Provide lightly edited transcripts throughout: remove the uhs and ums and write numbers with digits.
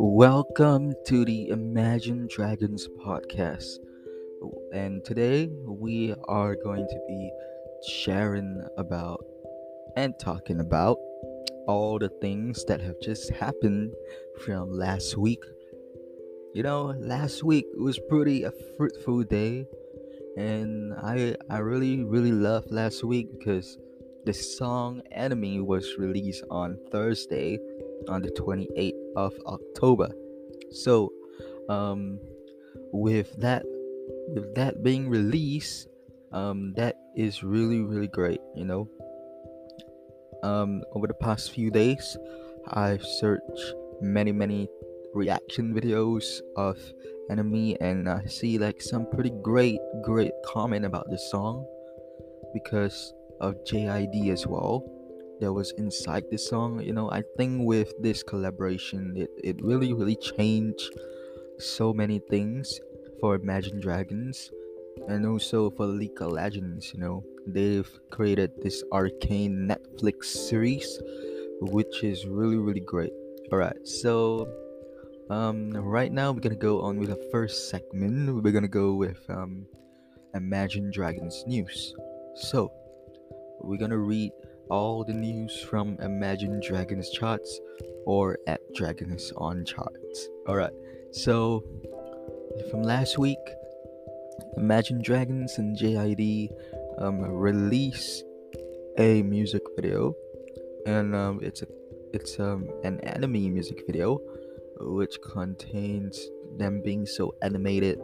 Welcome to the Imagine Dragons podcast, and today we are going to be sharing about and talking about all the things that have just happened from last week. You know, last week was pretty a fruitful day, and I really loved last week because the song Enemy was released on Thursday, on the 28th of October. So with that being released, that is really great. You know, over the past few days I've searched many reaction videos of Enemy, and I see like some pretty great comment about this song because of JID as well that was inside this song. You know, I think with this collaboration it really changed so many things for Imagine Dragons and also for League of Legends. You know, they've created this Arcane Netflix series which is really great. All right, so right now we're gonna go on with the first segment. We're gonna go with Imagine Dragons news. So we're gonna read all the news from Imagine Dragons charts or at Dragons on charts. Alright, so from last week, Imagine Dragons and JID released a music video, and it's an anime music video which contains them being so animated.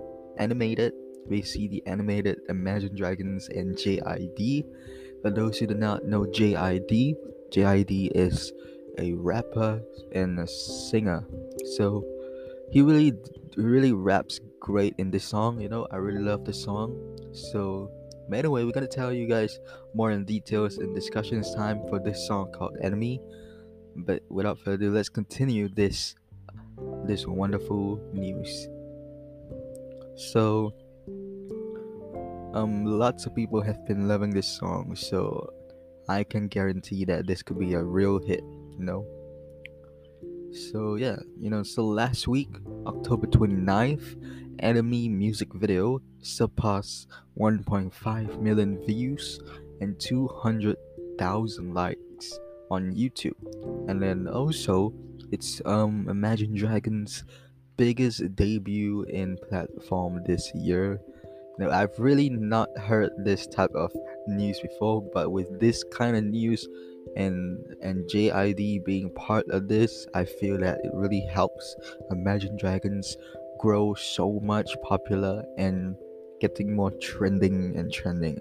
We see the animated Imagine Dragons and JID. For those who do not know JID, JID is a rapper and a singer. So he really raps great in this song. You know, I really love this song. So anyway, we're gonna tell you guys more in details and discussions time for this song called Enemy. But without further ado, let's continue this wonderful news. So lots of people have been loving this song, so I can guarantee that this could be a real hit, you know. So yeah, you know, so last week, October 29th, Enemy music video surpassed 1.5 million views and 200,000 likes on YouTube. And then also, it's Imagine Dragons' biggest debut in platform this year. Now, I've really not heard this type of news before, but with this kind of news and JID being part of this, I feel that it really helps Imagine Dragons grow so much popular and getting more trending.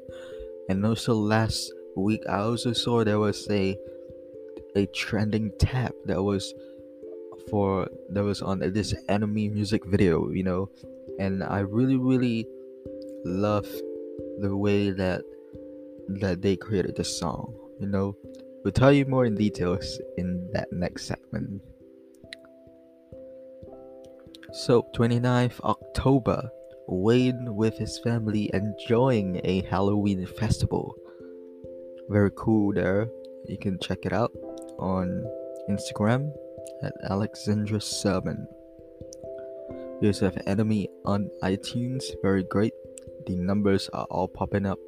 And also last week, I also saw there was a trending tab that was on this Enemy music video, you know, and I really love the way that they created the song. You know, we'll tell you more in details in that next segment. So 29th October, Wayne with his family enjoying a Halloween festival. Very cool there. You can check it out on Instagram at Alexandra Serban. We also have Enemy on iTunes. Very great. The numbers are all popping up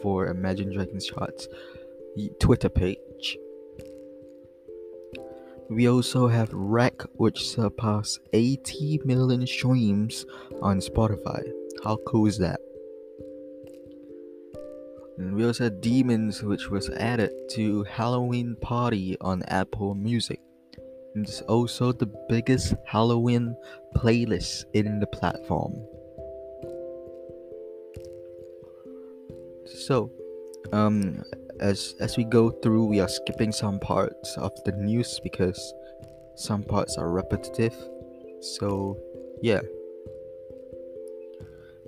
for Imagine Dragons charts Twitter page. We also have Wreck, which surpassed 80 million streams on Spotify. How cool is that? And we also had Demons, which was added to Halloween Party on Apple Music. And it's also the biggest Halloween playlist in the platform. So, as we go through, we are skipping some parts of the news because some parts are repetitive. So, yeah.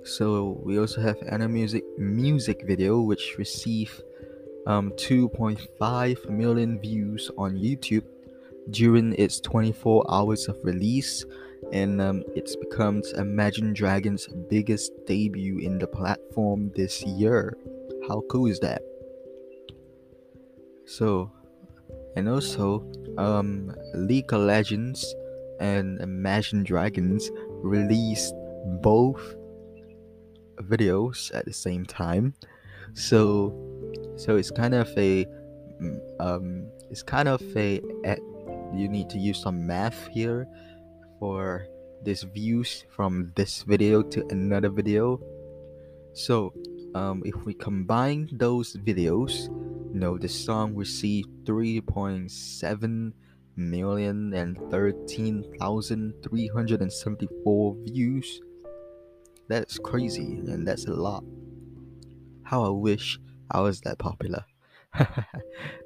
So we also have Anime music video, which received 2.5 million views on YouTube during its 24 hours of release, and it's becomes Imagine Dragons' biggest debut in the platform this year. How cool is that? So, and also League of Legends and Imagine Dragons released both videos at the same time, so it's kind of a you need to use some math here for this views from this video to another video. So if we combine those videos, the song received 3.7,013,374 views. That's crazy, and that's a lot. How I wish I was that popular.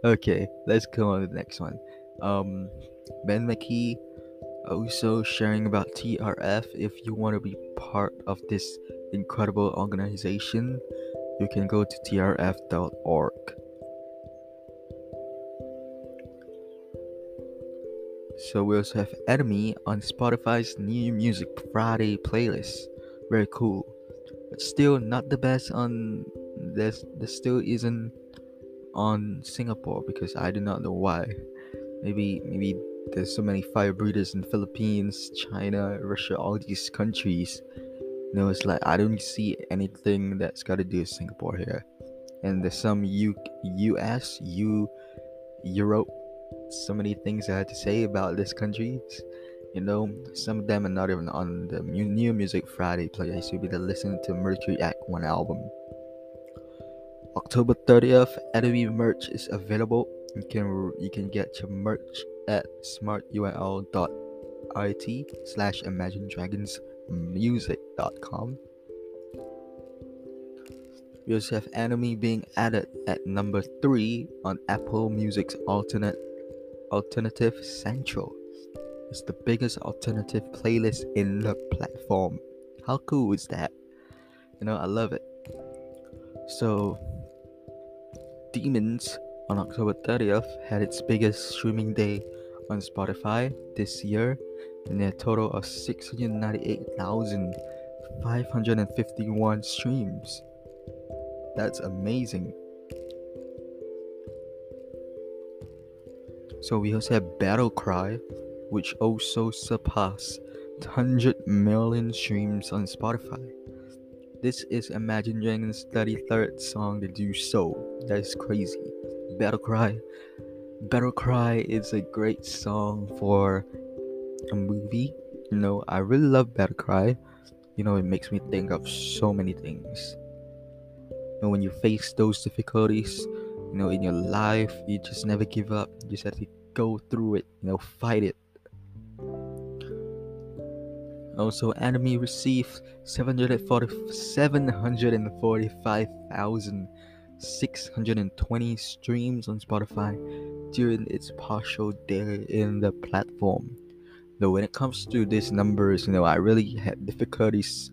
Okay, let's go on to the next one. Ben McKee also sharing about TRF. If you want to be part of this incredible organization, you can go to trf.org. So we also have Enemy on Spotify's New Music Friday playlist. Very cool, but still not the best on this. This still isn't on Singapore because I do not know why. Maybe there's so many fire breeders in Philippines, China, Russia, all these countries. It's like I don't see anything that's got to do with Singapore here. And there's some US, Europe, so many things I had to say about this country. Some of them are not even on the New Music Friday playlist. You'll be listening to Mercury Act 1 album. October 30th, Enemy merch is available. You can get your merch at smarturl.it/imaginedragonsmusic.com. We also have Enemy being added at number 3 on Apple Music's Alternative Central. It's the biggest alternative playlist in the platform. How cool is that? I love it. So, Demons on October 30th had its biggest streaming day on Spotify this year, and a total of 698,551 streams. That's amazing. So we also have Battle Cry, which also surpassed 100 million streams on Spotify. This is Imagine Dragons' 33rd song to do so. That is crazy. Battle Cry is a great song for a movie. I really love Battle Cry. It makes me think of so many things. When you face those difficulties, in your life, you just never give up. You just have to go through it, fight it. Also, Enemy received 745,620 streams on Spotify during its partial day in the platform. Though when it comes to these numbers, I really had difficulties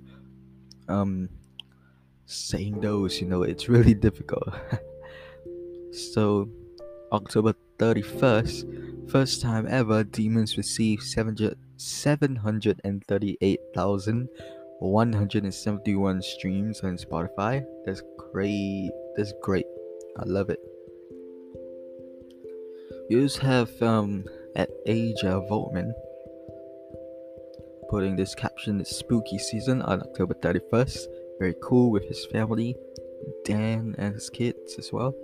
saying those. It's really difficult. So, October 31st, first time ever, Demons received 738,171 streams on Spotify. That's great. That's great. I love it. You just have at Asia Voltman putting this caption: "It's spooky season" on October 31st. Very cool with his family, Dan and his kids as well.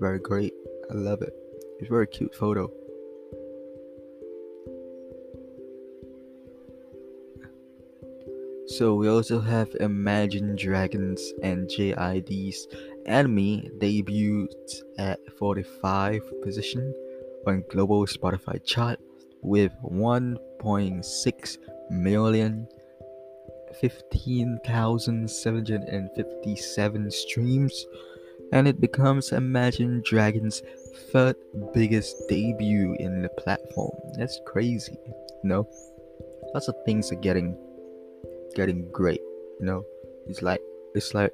Very great. I love it. It's a very cute photo. So we also have Imagine Dragons and JID's Enemy debuted at 45th position on global Spotify chart with 1.6 million 15,757 streams, and it becomes Imagine Dragons' third biggest debut in the platform. That's crazy. Lots of things are getting great. It's like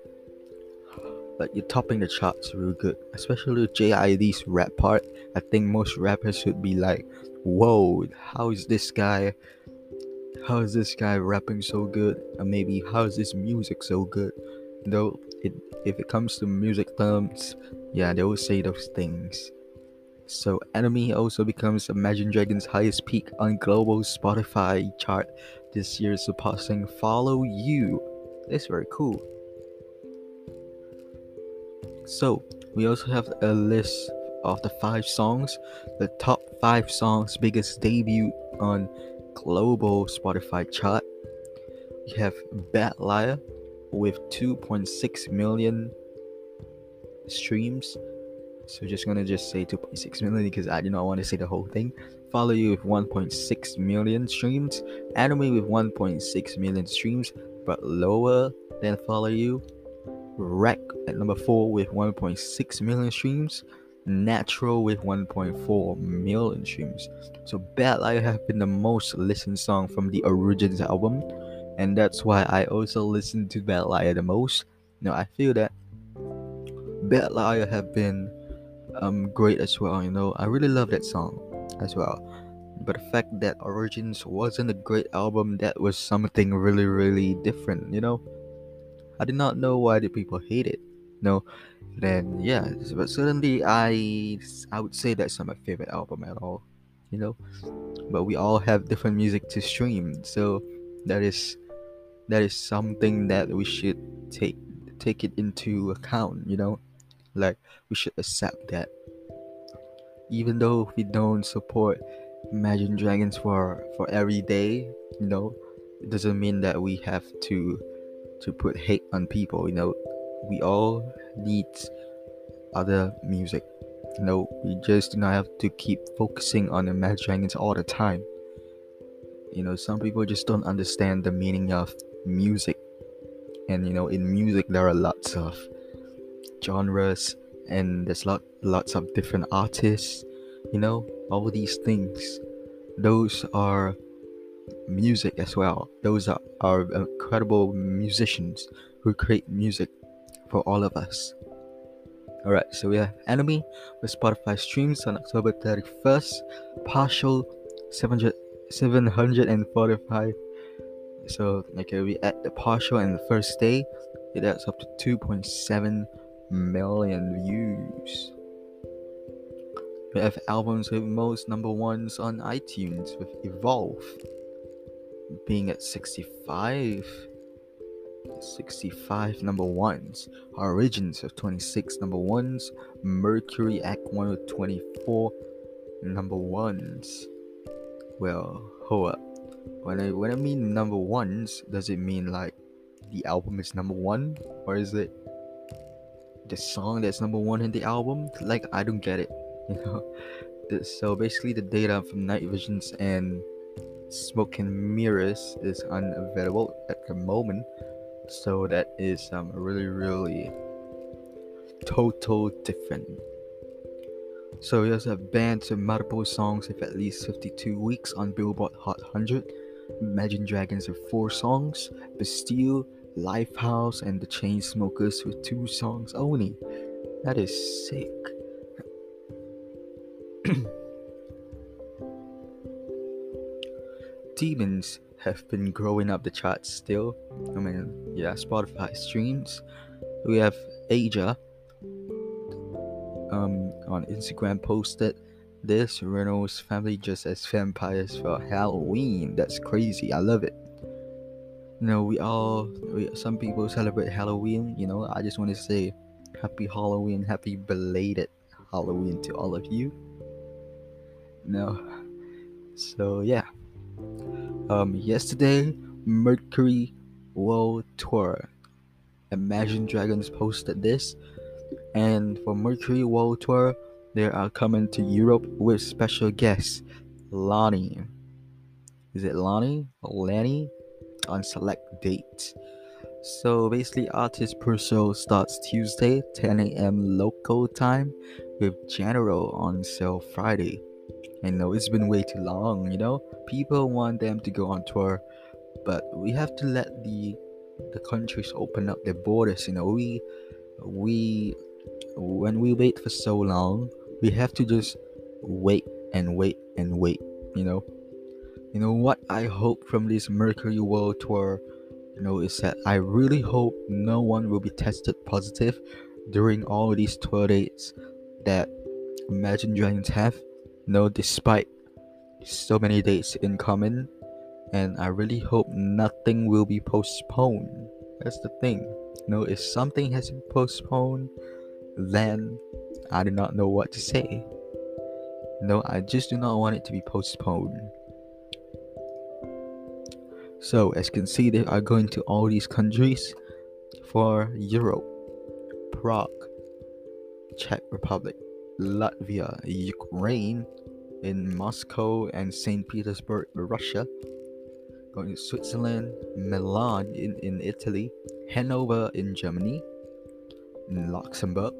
you're topping the charts real good, especially with JID's rap part. I think most rappers would be like, whoa, how is this guy rapping so good? Or maybe how is this music so good? If it comes to music terms, they will say those things. So Enemy also becomes Imagine Dragons' highest peak on global Spotify chart this year, surpassing Follow You. That's very cool. So we also have a list of the 5 songs, the top 5 songs biggest debut on global Spotify chart. We have Bad Liar with 2.6 million streams. So just gonna say 2.6 million because I do not want to say the whole thing. Follow You with 1.6 million streams. Anime with 1.6 million streams, but lower than Follow You. Wreck at number 4 with 1.6 million streams. Natural with 1.4 million streams. So Bad Liar have been the most listened song from the Origins album, and that's why I also listen to Bad Liar the most. Now I feel that Bad Liar have been great as well, you know. I really love that song as well, but the fact that Origins wasn't a great album, that was something really really different, you know. I did not know why the people hate it. No, then yeah, but certainly I would say that's not my favorite album at all, you know. But we all have different music to stream, so that is something that we should take it into account, you know. Like we should accept that even though we don't support Imagine Dragons for every day, you know, it doesn't mean that we have to put hate on people, you know. We all need other music, you know. We just do not have to keep focusing on Imagine Dragons all the time, you know. Some people just don't understand the meaning of music, and you know, in music there are lots of genres and there's lots of different artists, you know. All these things, those are music as well. Those are incredible musicians who create music for all of us. Alright, so we have Enemy with Spotify streams on October 31st, partial 745. So okay, we add the partial and the first day, it adds up to 2.7 million views. We have albums with most number ones on iTunes, with Evolve being at 65 number ones, Origins of 26 number ones, Mercury Act 1 with 24 number ones. Well, hold up. When I mean number ones, does it mean like the album is number one, or is it the song that's number one in the album? Like, I don't get it, you know. So basically, the data from Night Visions and Smoke and Mirrors is unavailable at the moment. So that is really really total different. So here's a band to multiple songs with at least 52 weeks on Billboard Hot 100. Imagine Dragons with 4 songs, Bastille, Lifehouse, and the Chainsmokers with 2 songs only. That is sick. Demons have been growing up the charts still. I mean, yeah, Spotify streams. We have Aja on Instagram posted this: Renault's family just as vampires for Halloween. That's crazy. I love it. You know, some people celebrate Halloween, you know. I just want to say happy Halloween, happy belated Halloween to all of you. No, so yeah. Yesterday, Mercury World Tour. Imagine Dragons posted this, and for Mercury World Tour, they are coming to Europe with special guest Lonny. Is it Lonny or Lanny? On select dates. So basically, artist pre-sale starts Tuesday, 10 a.m. local time, with General on sale Friday. I know it's been way too long, you know. People want them to go on tour, but we have to let the countries open up their borders, you know. We when we wait for so long, we have to just wait, you know. You know what I hope from this Mercury World Tour, you know, is that I really hope no one will be tested positive during all these tour dates, that Imagine Dragons have, despite so many dates in common, and I really hope nothing will be postponed. That's the thing. If something has been postponed, then I do not know what to say. I just do not want it to be postponed. So, as you can see, they are going to all these countries for Europe: Prague, Czech Republic, Latvia, Ukraine, in Moscow and St. Petersburg, Russia. Going to Switzerland, Milan in Italy, Hanover in Germany, Luxembourg,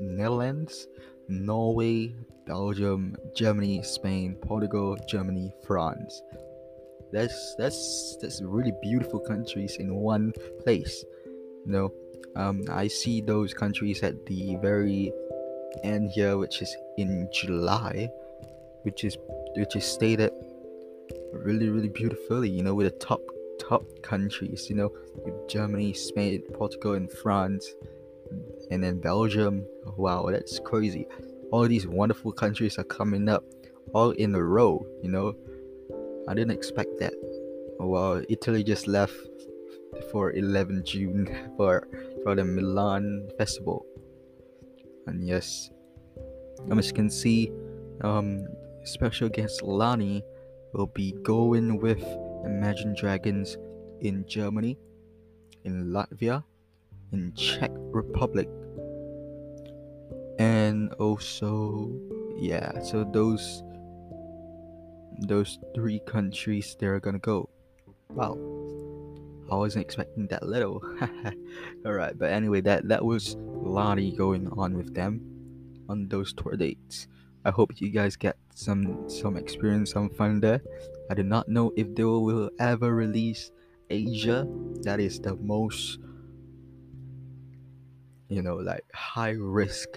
Netherlands, Norway, Belgium, Germany, Spain, Portugal, Germany, France. That's really beautiful countries in one place. I see those countries at the very end here, which is in July, which is stated really beautifully, with the top countries, with Germany, Spain, Portugal, and France, and then Belgium. Wow, that's crazy. All these wonderful countries are coming up all in a row. I didn't expect that. Well, Italy just left for 11 June for the Milan Festival. And yes, as you can see, special guest Lonny will be going with Imagine Dragons in Germany, in Latvia, in Czech Republic, and also so those three countries they're gonna go. Wow, I wasn't expecting that little. Alright, but anyway, that was Lonny going on with them on those tour dates. I hope you guys get some experience, some fun there. I do not know if they will ever release Asia. That is the most high risk.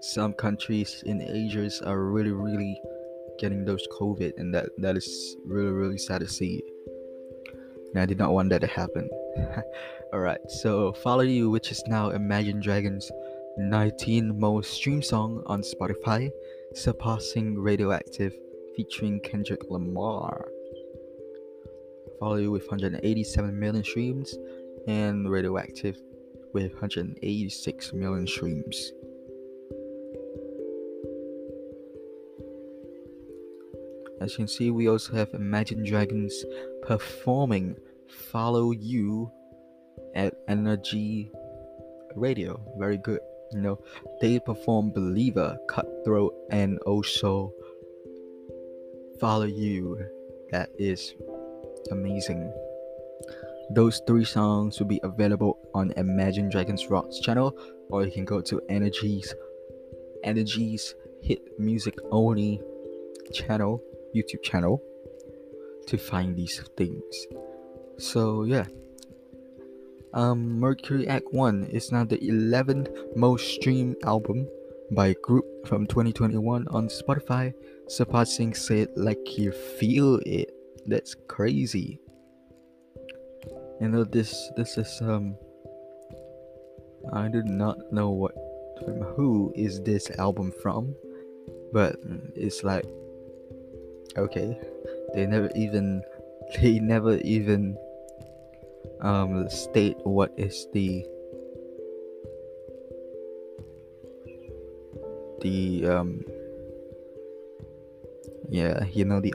Some countries in Asia are really getting those COVID, and that is really sad to see. And I did not want that to happen. Alright, so Follow You, which is now Imagine Dragons' 19 most streamed song on Spotify, surpassing Radioactive featuring Kendrick Lamar. Follow You with 187 million streams and Radioactive with 186 million streams. As you can see, we also have Imagine Dragons performing Follow You at Energy Radio. Very good. They perform Believer, Cutthroat, and also Follow You. That is amazing. Those three songs will be available on Imagine Dragons Rocks channel, or you can go to Energy's Hit Music Only channel, YouTube channel, to find these things. So Mercury Act 1 is now the 11th most streamed album by a group from 2021 on Spotify, surpassing Say It Like You Feel It. That's crazy. This is I do not know who is this album from, but it's like, okay, they never even state what is the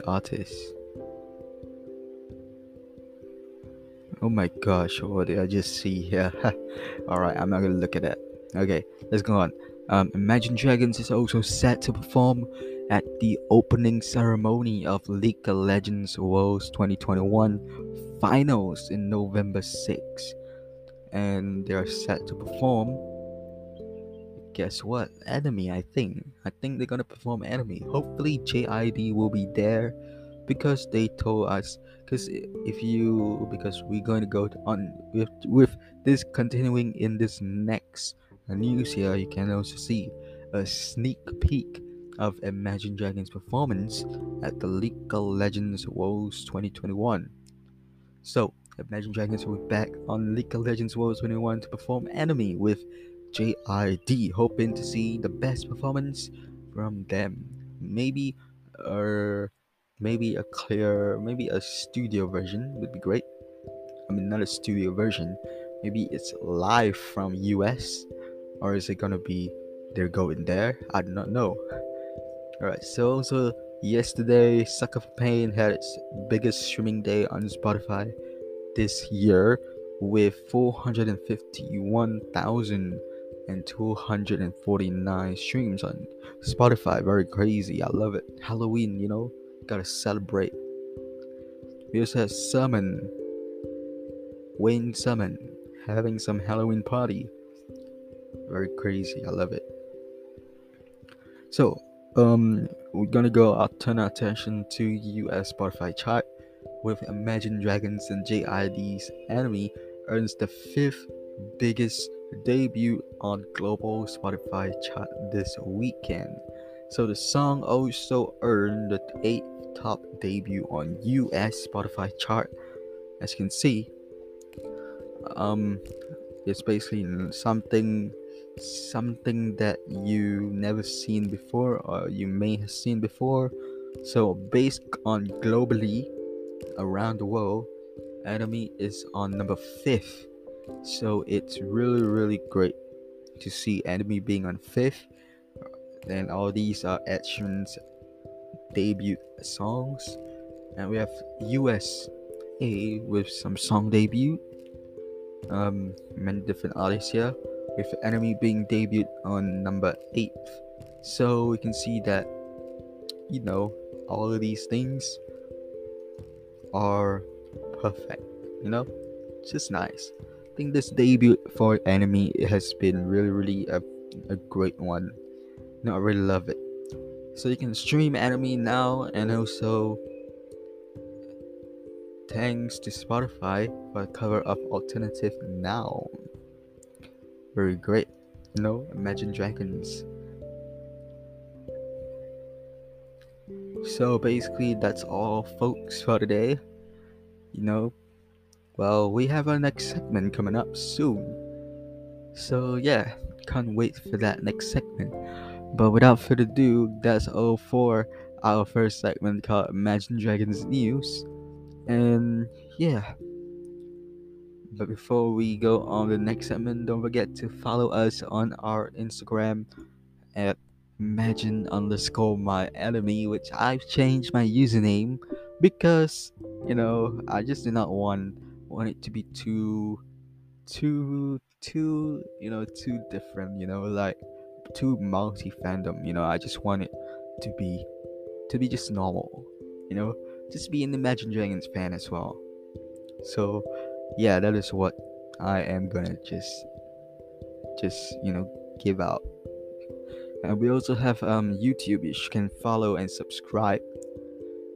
artist. Oh my gosh, what did I just see here? Alright, I'm not gonna look at that. Okay, let's go on. Imagine Dragons is also set to perform at the opening ceremony of League of Legends Worlds 2021 Finals in November 6. And they are set to perform, guess what? Enemy, I think. I think they're gonna perform Enemy. Hopefully JID will be there, because they told us, because we're going to go on with this continuing in this next news here. You can also see a sneak peek of Imagine Dragons' performance at the League of Legends Worlds 2021. So Imagine Dragons will be back on League of Legends Worlds 21 to perform Enemy with JID, hoping to see the best performance from them. Maybe a studio version would be great. I mean, not a studio version. Maybe it's live from US, or is it gonna be they're going there? I do not know. Alright, so also yesterday, Sucker for Pain had its biggest streaming day on Spotify this year with 451,249 streams on Spotify. Very crazy. I love it. Halloween, you know, gotta celebrate. We also have Wayne Sermon having some Halloween party. Very crazy. I love it. So we're gonna go. I'll turn our attention to US Spotify chart with Imagine Dragons and JID's Enemy earns the 5th biggest debut on global Spotify chart this weekend. So the song also earned the 8th top debut on US Spotify chart. As you can see, it's basically something that you never seen before, or you may have seen before. So based on globally around the world, Enemy is on number 5th. So it's really great to see Enemy being on 5th, and all these are Ed Sheeran's debut songs. And we have USA with some song debut, many different artists here, with Enemy being debuted on number 8th. So we can see that, you know, all of these things are perfect, you know, just nice. I think this debut for Enemy has been really a great one. No, I really love it. So you can stream Enemy now, and also thanks to Spotify for cover up alternative now. Very great, you know, Imagine Dragons. So basically that's all, folks, for today. You know, well, we have our next segment coming up soon, so yeah, can't wait for that next segment. But without further ado, that's all for our first segment called Imagine Dragons News. And yeah, but before we go on the next segment, don't forget to follow us on our Instagram at imagine_myenemy, which I've changed my username because, you know, I just did not want it to be too you know, too different, you know, like too multi fandom, you know. I just want it to be just normal, you know, just be an Imagine Dragons fan as well. So yeah, that is what I am gonna just you know, give out. And we also have YouTube. You can follow and subscribe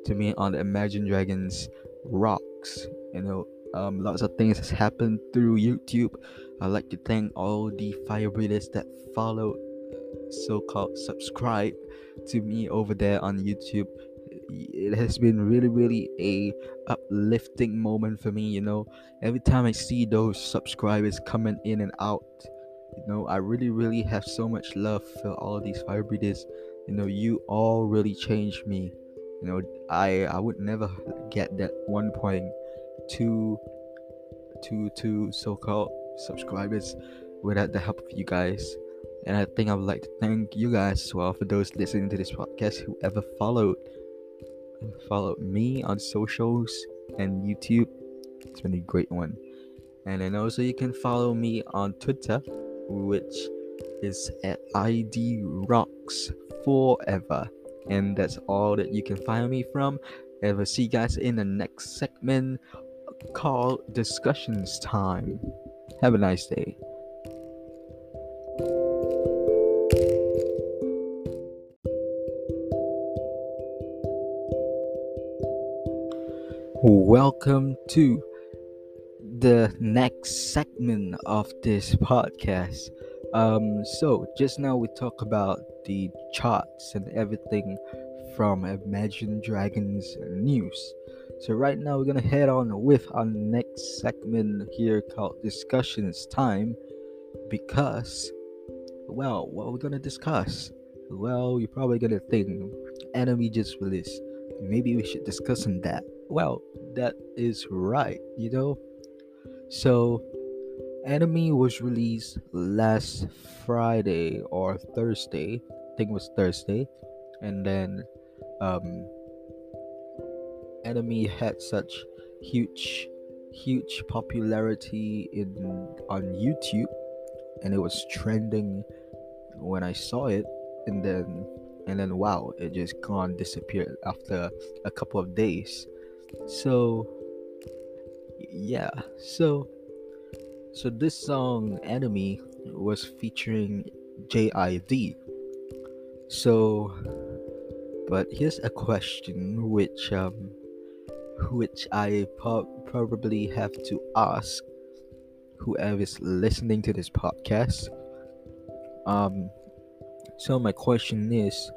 to me on the Imagine Dragons Rocks. You know, lots of things has happened through YouTube. I'd like to thank all the fire breathers that follow, so-called subscribe to me over there on YouTube. It has been really a uplifting moment for me, you know. Every time I see those subscribers coming in and out, you know, I really have so much love for all of these fire breathers. You know, you all really changed me. You know, I would never get that 1.2 so-called subscribers without the help of you guys. And I think I would like to thank you guys as well, for those listening to this podcast, whoever followed me on socials and YouTube. It's been a great one. And then also you can follow me on Twitter, which is at IDRocksForever. And that's all that you can find me from. And we'll see you guys in the next segment called Discussions Time. Have a nice day. Welcome to the next segment of this podcast. So just now we talked about the charts and everything from Imagine Dragons News. So right now we're gonna head on with our next segment here called Discussions Time, because well, what are we gonna discuss? Well, you're probably gonna think Enemy just released, maybe we should discuss on that. Well, that is right, you know. So Enemy was released last Friday or Thursday, I think it was Thursday, and then Enemy had such huge popularity on YouTube, and it was trending when I saw it, and then wow, it just gone disappeared after a couple of days. So yeah, so this song Enemy was featuring JID. So but here's a question which I probably have to ask whoever is listening to this podcast. So my question is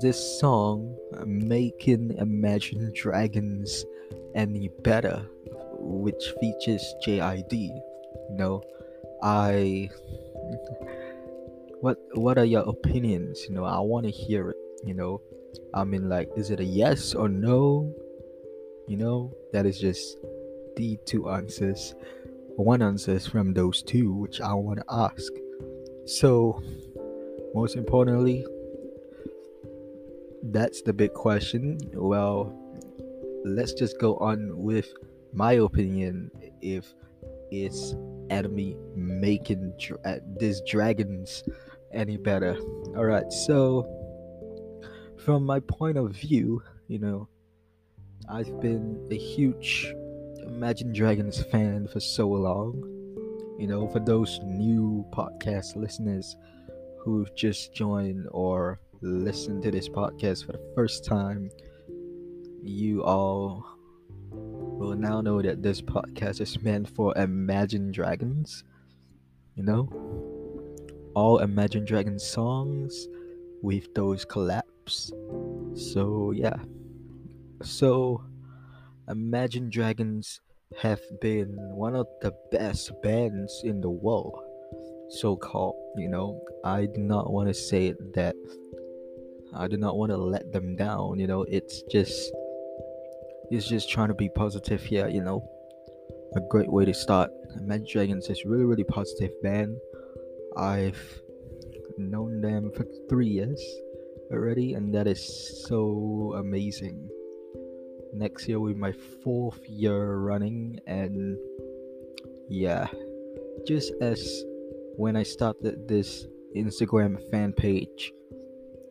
this song making Imagine Dragons any better, which features JID? You know, what are your opinions? You know, I want to hear it. You know, I mean, like, is it a yes or no? You know, that is just the two answers. One answer is from those two, which I want to ask. So, most importantly, that's the big question. Well, let's just go on with my opinion. If it's Enemy making these dragons any better? All right. So, from my point of view, you know, I've been a huge Imagine Dragons fan for so long. You know, for those new podcast listeners who've just joined or listened to this podcast for the first time, you all will now know that this podcast is meant for Imagine Dragons. You know, all Imagine Dragons songs with those collabs. So yeah, so Imagine Dragons have been one of the best bands in the world, so-called. You know, I do not want to say that, I do not want to let them down. You know, it's just trying to be positive here. You know, a great way to start. Imagine Dragons is really, really positive band. I've known them for 3 years already, and that is so amazing. Next year will be my 4th year running, and yeah, just as when I started this Instagram fan page,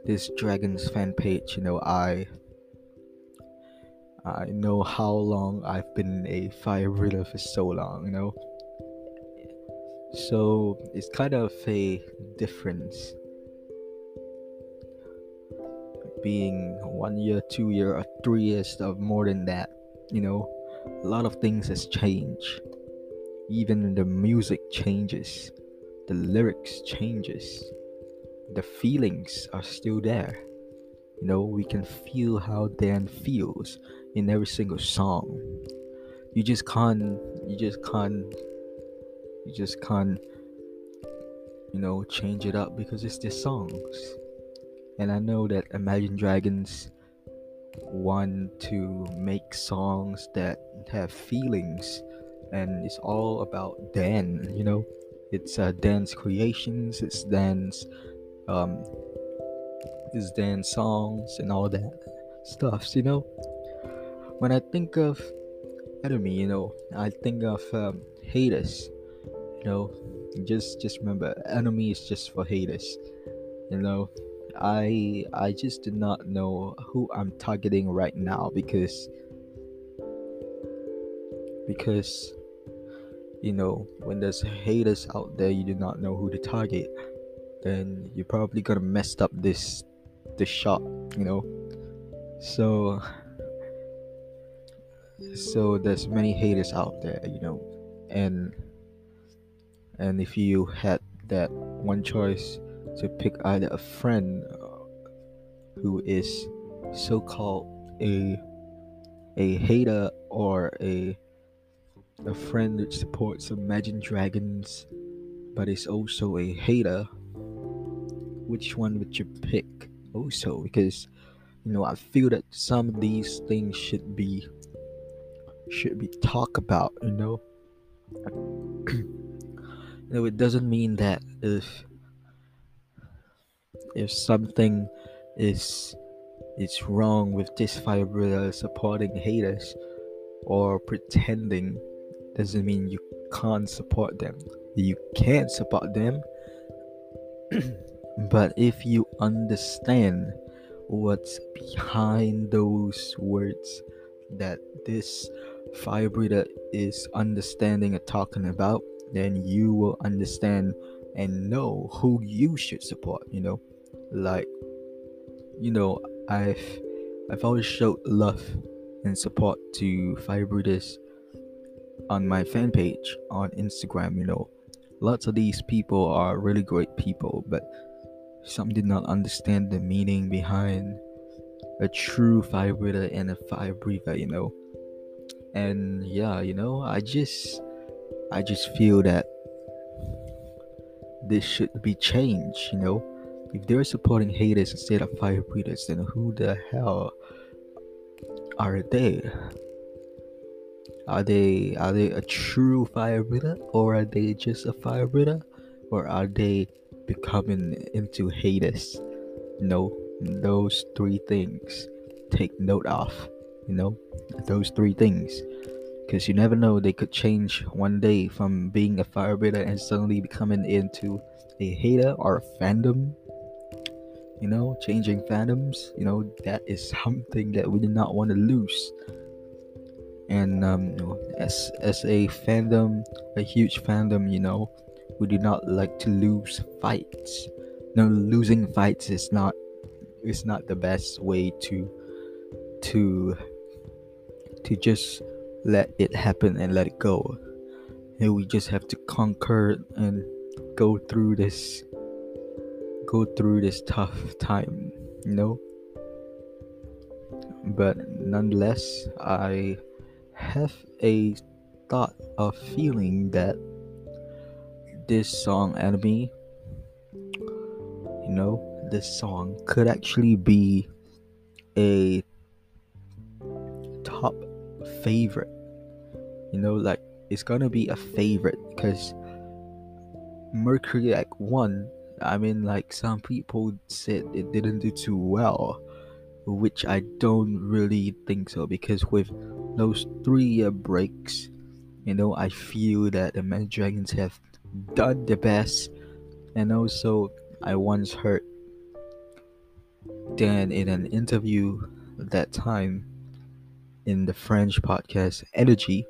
this Dragons fan page, you know, I know how long I've been a firebriller for so long, you know. So it's kind of a difference being 1 year, 2 year, or 3 years of more than that. You know, a lot of things has changed. Even the music changes, the lyrics changes, the feelings are still there. You know, we can feel how Dan feels in every single song. You just can't you know, change it up because it's their songs. And I know that Imagine Dragons want to make songs that have feelings, and it's all about Dan. You know, it's Dan's creations, it's Dan's songs and all that stuff. You know, when I think of Enemy, you know, I think of haters. You know, just remember, Enemy is just for haters. You know, I just do not know who I'm targeting right now, because you know, when there's haters out there, you do not know who to target, then you're probably gonna mess up this shot, you know. So there's many haters out there, you know, and if you had that one choice to pick either a friend who is so-called a hater, or a friend which supports Imagine Dragons, but is also a hater, which one would you pick? Also, because you know, I feel that some of these things should be talked about, you know. You know, it doesn't mean that if something is wrong with this fiber supporting haters or pretending, doesn't mean you can't support them. You can support them. But if you understand what's behind those words that this firebreeder is understanding and talking about, then you will understand and know who you should support, you know. Like, you know, I've always showed love and support to firebreeders on my fan page on Instagram, you know. Lots of these people are really great people, but some did not understand the meaning behind a true firebreather and a firebreather, you know. And yeah, you know, I just feel that this should be changed, you know. If they're supporting haters instead of firebreathers, then who the hell are they? Are they a true firebreather, or are they just a firebreather, or are they becoming into haters? No, those three things, take note of, you know, those three things, because you never know, they could change one day from being a firebreather and suddenly becoming into a hater or a fandom, you know, changing fandoms, you know. That is something that we do not want to lose. And as a fandom, a huge fandom, you know, we do not like to lose fights. No, losing fights is not the best way to just let it happen and let it go. And we just have to conquer and go through this tough time, you know. But nonetheless, I have a thought of feeling that this song Enemy, you know, this song could actually be a top favorite, you know. Like, it's gonna be a favorite because Mercury Act 1, I mean, like, some people said it didn't do too well, which I don't really think so, because with those 3-year breaks, you know, I feel that the Imagine Dragons have done the best. And also, I once heard Dan in an interview that time in the French podcast Energy,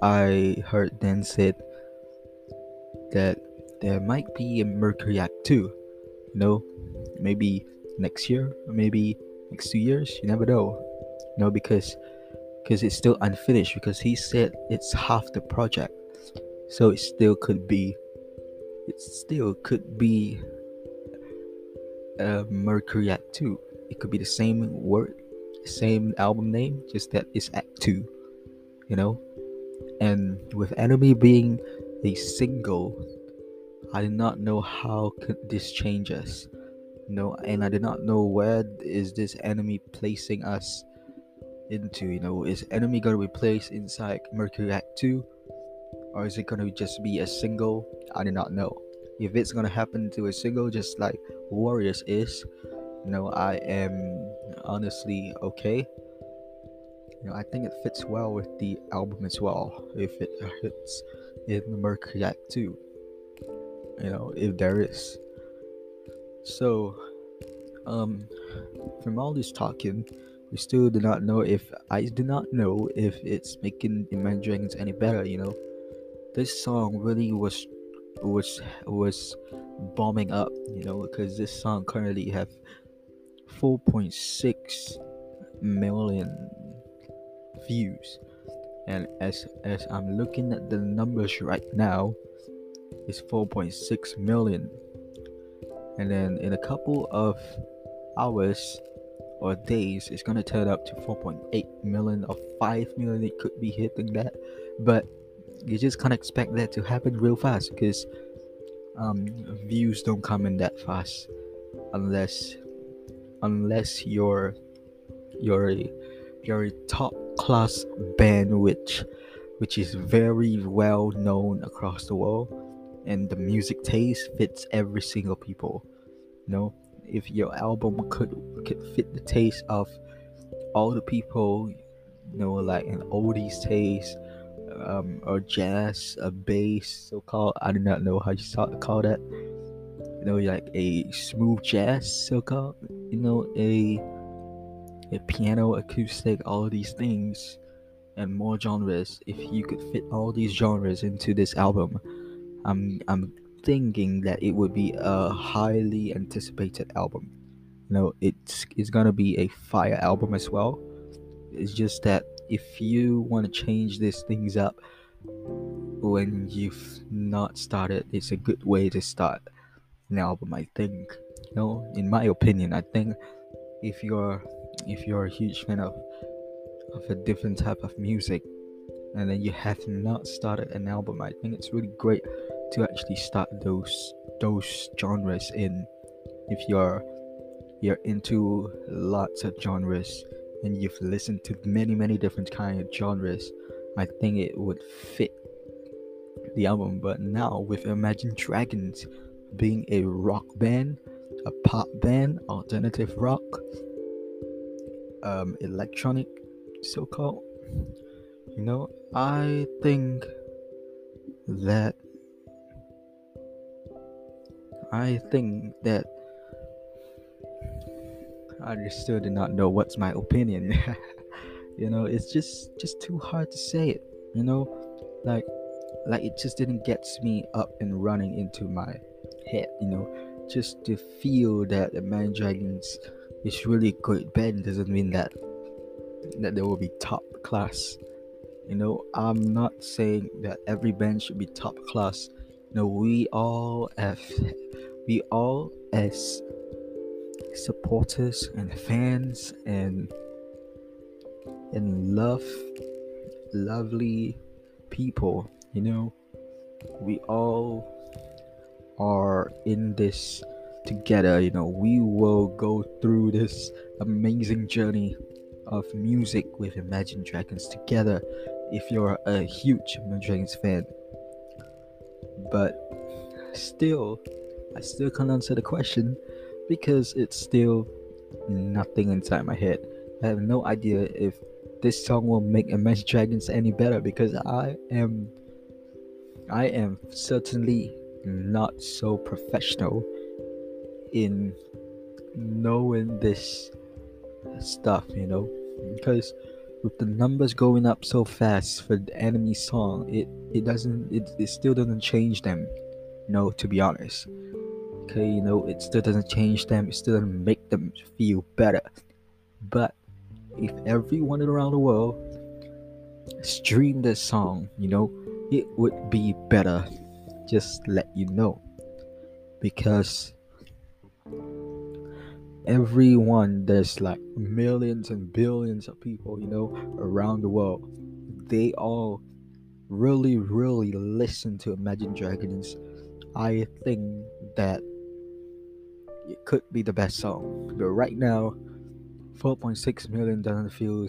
I heard Dan said that there might be a Mercury Act 2, you know, maybe next year, maybe next 2 years, you never know, you know, because it's still unfinished, because he said it's half the project, so it still could be a Mercury Act 2. It could be the same word, same album name, just that it's Act 2, you know. And with Enemy being a single, I did not know how could this change us, you know. And I did not know where is this Enemy placing us into, you know. Is Enemy gonna be placed inside Mercury Act 2, or is it gonna just be a single? I do not know. If it's gonna happen to a single, just like Warriors is, you know, I am honestly okay. You know, I think it fits well with the album as well. If it hits in Mercury Act 2, you know, if there is. So, from all this talking, we still do not know if it's making Imagine Dragons any better, you know. This song really was bombing up, you know, because this song currently have 4.6 million views, and as I'm looking at the numbers right now, it's 4.6 million, and then in a couple of hours or days, it's gonna turn up to 4.8 million or 5 million. It could be hitting that, but you just can't expect that to happen real fast, because views don't come in that fast unless your top class band, which is very well known across the world, and the music taste fits every single people. You know, if your album could fit the taste of all the people, you know, like an oldies taste, or jazz, a bass, so-called, I do not know how you call that, you know, like a smooth jazz, so-called, you know, a piano, acoustic, all these things, and more genres. If you could fit all these genres into this album, I'm thinking that it would be a highly anticipated album. You know, it's gonna be a fire album as well. It's just that if you want to change these things up when you've not started, it's a good way to start an album, I think. You know, in my opinion, I think if you're a huge fan of a different type of music, and then you have not started an album, I think it's really great to actually start those genres in. If you're into lots of genres and you've listened to many different kind of genres, I think it would fit the album. But now with Imagine Dragons being a rock band, a pop band, alternative rock, electronic, so-called, you know, I think that I still do not know what's my opinion. You know, it's just too hard to say it, you know, like it just didn't get me up and running into my head, you know. Just to feel that Imagine Dragons is really a good band doesn't mean that they will be top class. You know, I'm not saying that every band should be top class. You know, we all as supporters and fans and lovely people, you know, we all are in this together. You know, we will go through this amazing journey of music with Imagine Dragons together if you're a huge Imagine Dragons fan. But still, I still can't answer the question because it's still nothing inside my head. I have no idea if this song will make Imagine Dragons any better, because I am certainly not so professional in knowing this stuff, you know, because with the numbers going up so fast for the Enemy song, it still doesn't change them, you know, to be honest. Okay, you know, it still doesn't change them, it still doesn't make them feel better. But if everyone around the world streamed this song, you know, it would be better. Just let you know, because everyone, there's like millions and billions of people, you know, around the world. They all really listen to Imagine Dragons. I think that it could be the best song, but right now 4.6 million doesn't feel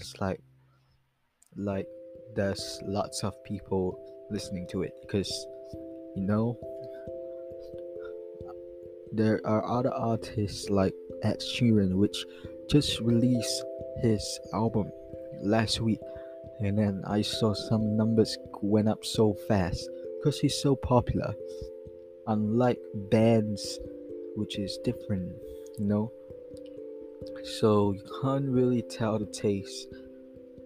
like there's lots of people listening to it, because, you know, there are other artists like Ed Sheeran, which just released his album last week, and then I saw some numbers went up so fast because he's so popular. Unlike bands, which is different, you know, so you can't really tell the taste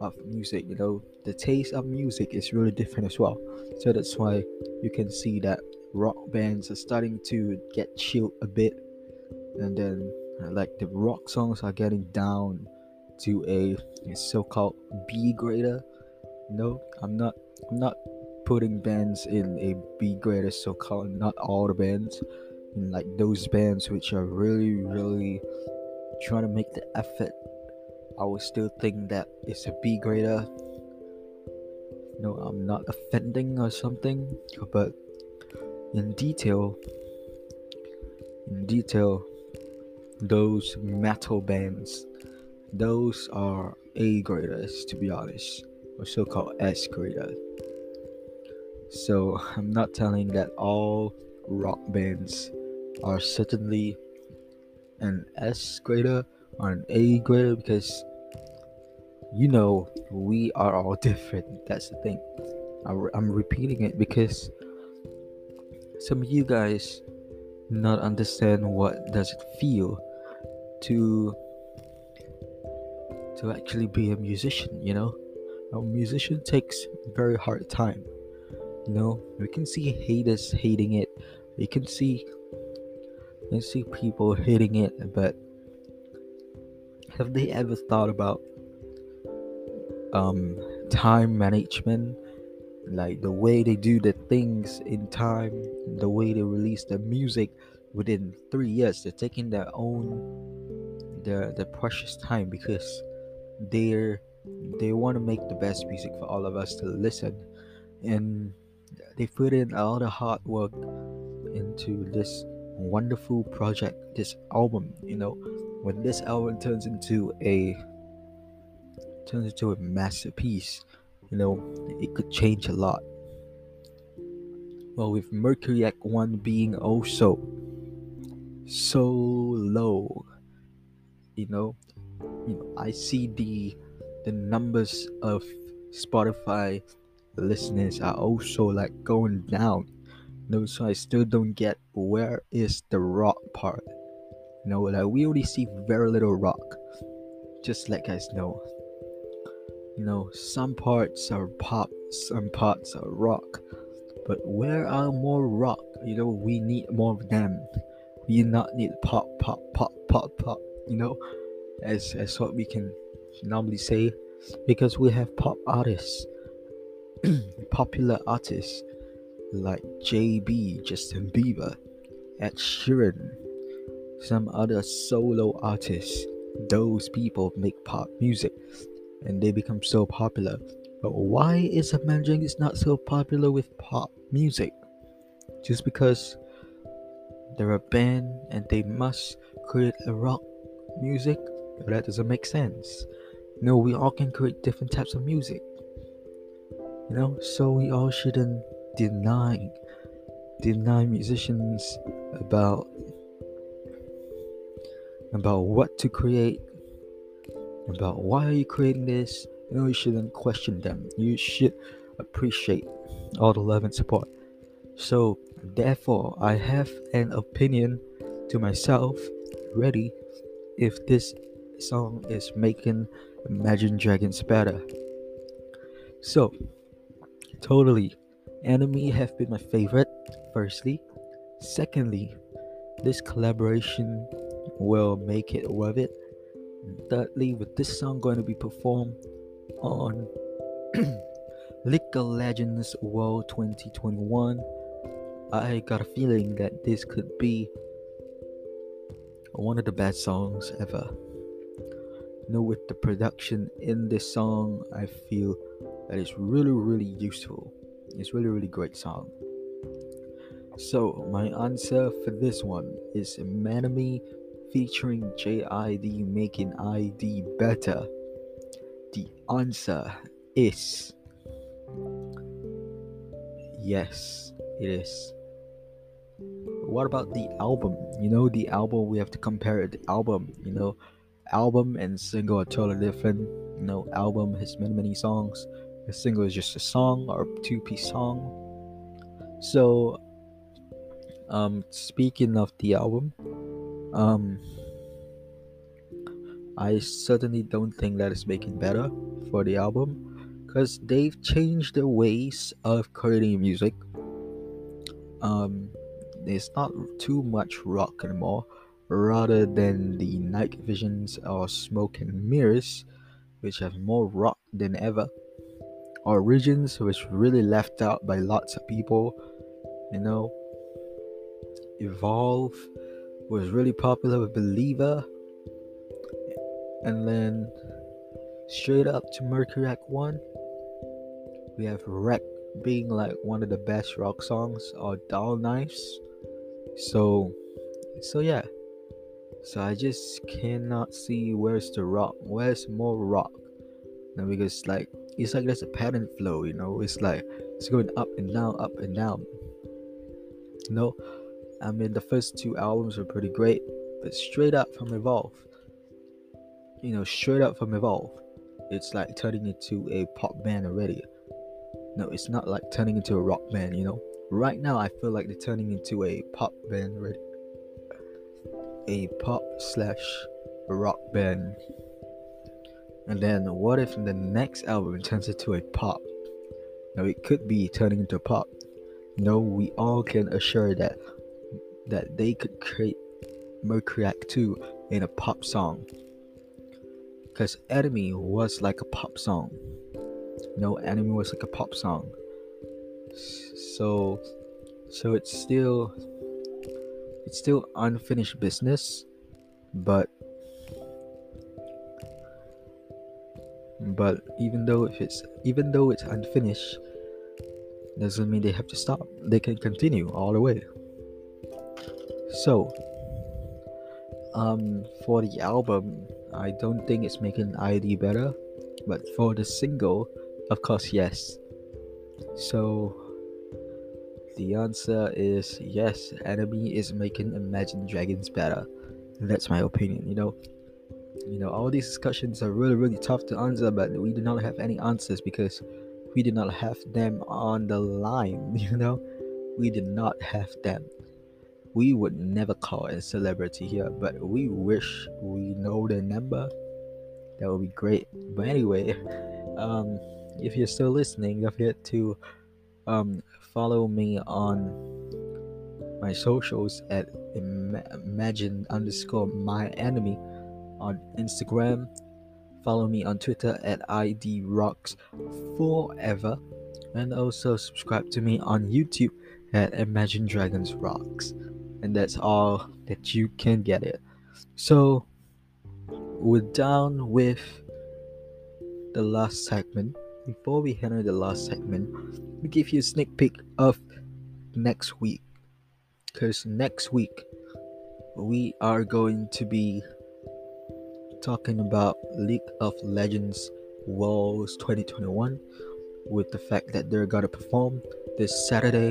of music. You know, the taste of music is really different as well, so that's why you can see that rock bands are starting to get chilled a bit, and then like the rock songs are getting down to a so-called B grader. No, I'm not putting bands in a B grader, so-called, not all the bands, and like those bands which are really trying to make the effort, I would still think that it's a B grader. No, I'm not offending or something, but in detail, detail those metal bands. Those are A graders, to be honest, or so-called S graders. So I'm not telling that all rock bands are certainly an S grader or an A grader, because you know we are all different. That's the thing. I'm repeating it because some of you guys not understand what does it feel to actually be a musician. You know, a musician takes very hard time. You know, we can see haters hating it. You can see people hating it, but have they ever thought about time management, like the way they do the things in time, the way they release the music within 3 years? They're taking their own, their precious time, because they want to make the best music for all of us to listen, and they put in all the hard work into this wonderful project, this album. You know, when this album turns into a masterpiece, you know, it could change a lot. Well, with Mercury Act 1 being also so low, you know, I see the numbers of Spotify listeners are also like going down. You know, so I still don't get where is the rock part. You know, like we only see very little rock, just let guys know. You know, some parts are pop, some parts are rock, but where are more rock? You know, we need more of them. We not need pop, pop, pop, pop, pop. You know, as what we can normally say, because we have pop artists, popular artists like JB, Justin Bieber, Ed Sheeran, some other solo artists. Those people make pop music, and they become so popular. But why is Imagine is not so popular with pop music? Just because they're a band and they must create a rock music? That doesn't make sense. No, we all can create different types of music. You know, so we all shouldn't deny musicians about what to create, about why are you creating this. You know, you shouldn't question them. You should appreciate all the love and support. So therefore, I have an opinion to myself ready. If this song is making Imagine Dragons better, so totally, Enemy have been my favorite. Firstly, secondly, this collaboration will make it worth it. And thirdly, with this song going to be performed on League of Legends World 2021, I got a feeling that this could be one of the best songs ever. You know, with the production in this song, I feel that it's really, really useful. It's really, really great song. So my answer for this one is imagine_myenemy featuring JID making ID better. The answer is yes, it is. What about the album? You know, the album, we have to compare the album. You know, album and single are totally different. You know, album has many songs. A single is just a song or a two-piece song. So speaking of the album, I certainly don't think that is making better for the album, because they've changed the ways of creating music. It's not too much rock anymore, rather than the Night Visions or Smoke and Mirrors, which have more rock than ever. Origins, which really left out by lots of people. You know, Evolve was really popular with Believer, and then straight up to Mercury Act 1, we have Wreck being like one of the best rock songs, or Doll Knives. So So yeah, so I just cannot see where's the rock, where's more rock, you know, because like it's like there's a pattern flow, you know, it's like it's going up and down, you know. I mean, the first two albums were pretty great, but straight up from Evolve, you know, it's like turning into a pop band already. No, it's not like turning into a rock band, you know. Right now, I feel like they're turning into a pop band already. A pop / rock band. And then what if the next album turns into a pop? Now, it could be turning into pop. No, we all can assure that they could create Mercury Act 2 in a pop song. Because Enemy was like a pop song. No, Enemy was like a pop song. So it's still unfinished business, but even though it's unfinished, doesn't mean they have to stop. They can continue all the way. So for the album, I don't think it's making ID better, but for the single, of course, yes. So the answer is yes, Enemy is making Imagine Dragons better. That's my opinion, you know. You know, all these discussions are really, really tough to answer, but we do not have any answers because we did not have them on the line, you know. We did not have them. We would never call a celebrity here, but we wish we know their number. That would be great. But anyway, if you're still listening, don't forget to follow me on my socials at imagine_myenemy on Instagram. Follow me on Twitter at idrocksforever, and also subscribe to me on YouTube at Imagine Dragons Rocks. And that's all that you can get it. So we're down with the last segment. Before we head on the last segment, we give you a sneak peek of next week, because next week we are going to be talking about League of Legends Worlds 2021, with the fact that they're gonna perform this Saturday,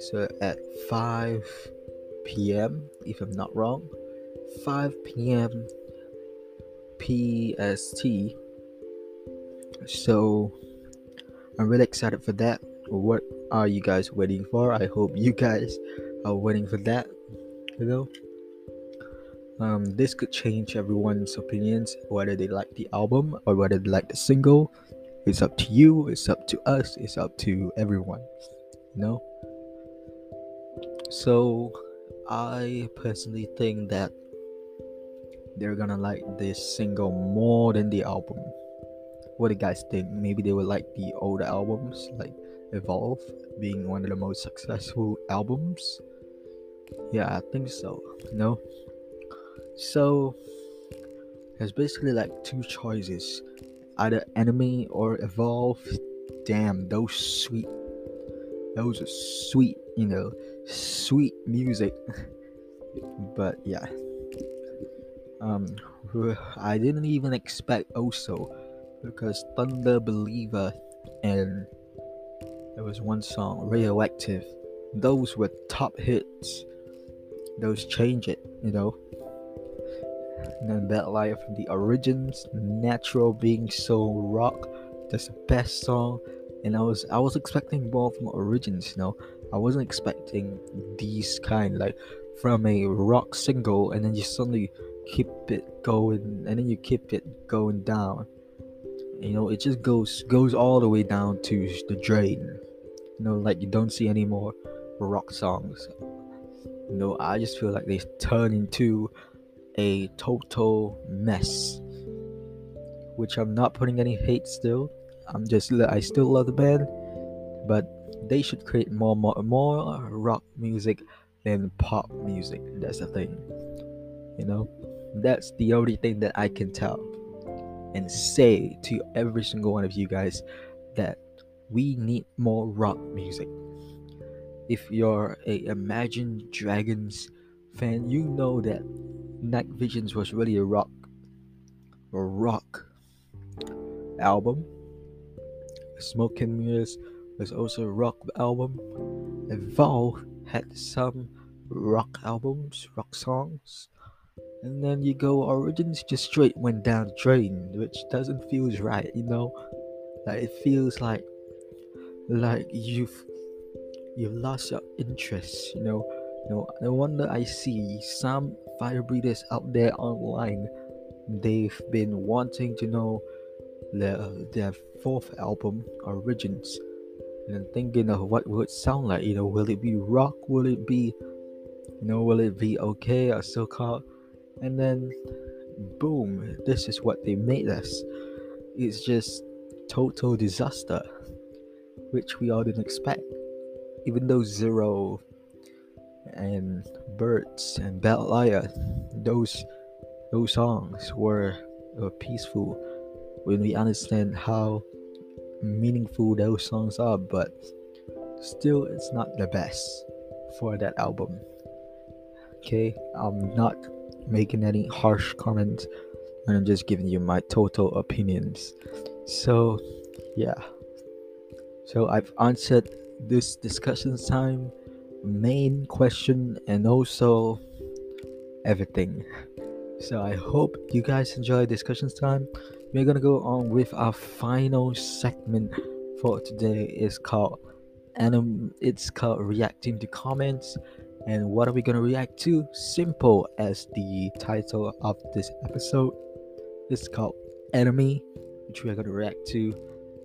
so at 5 p.m. if I'm not wrong, 5 p.m. PST. So I'm really excited for that. What are you guys waiting for? I hope you guys are waiting for that, you know. This could change everyone's opinions, whether they like the album or whether they like the single. It's up to you, it's up to us, it's up to everyone, you know. So I personally think that they're gonna like this single more than the album. What do you guys think? Maybe they would like the older albums, like Evolve being one of the most successful albums. Yeah, I think so, you know. So there's basically like two choices, either Enemy or Evolve. Damn, those are sweet, you know, sweet music. But yeah, I didn't even expect also, because Thunder, Believer, and there was one song, Radioactive, those were top hits. Those change it, you know. And then Bad Liar from the Origins, Natural being so rock, that's the best song. And I was expecting more from Origins, you know. I wasn't expecting these kind, like from a rock single, and then you suddenly keep it going, and then you keep it going down. You know, it just goes all the way down to the drain. You know, like you don't see any more rock songs. You know, I just feel like they turn into a total mess. Which I'm not putting any hate still. I still love the band, but they should create more rock music than pop music. That's the thing. You know, that's the only thing that I can tell and say to every single one of you guys, that we need more rock music. if you're a Imagine Dragons fan, you know that Night Visions was really a rock album. Smoke and Mirrors was also a rock album. Evolve had some rock albums, rock songs. And then you go Origins, just straight went down the drain, which doesn't feel right, you know? Like, it feels like you've lost your interest, you know? No wonder I see some fire breathers out there online. They've been wanting to know their fourth album, Origins, and thinking of what would it sound like. You know, will it be rock? Will it be, you know, will it be okay or so-called? And then, boom! This is what they made us. It's just total disaster, which we all didn't expect. Even though Zero and Birds and Bad Liar, those songs were peaceful when we understand how meaningful those songs are, but still it's not the best for that album. Okay, I'm not making any harsh comments, and I'm just giving you my total opinions. So yeah, so I've answered this discussion time main question and also everything. So I hope you guys enjoy discussions time. We're gonna go on with our final segment for today. It's called reacting to comments. And what are we gonna react to? Simple as the title of this episode. It's called Enemy, which we are gonna react to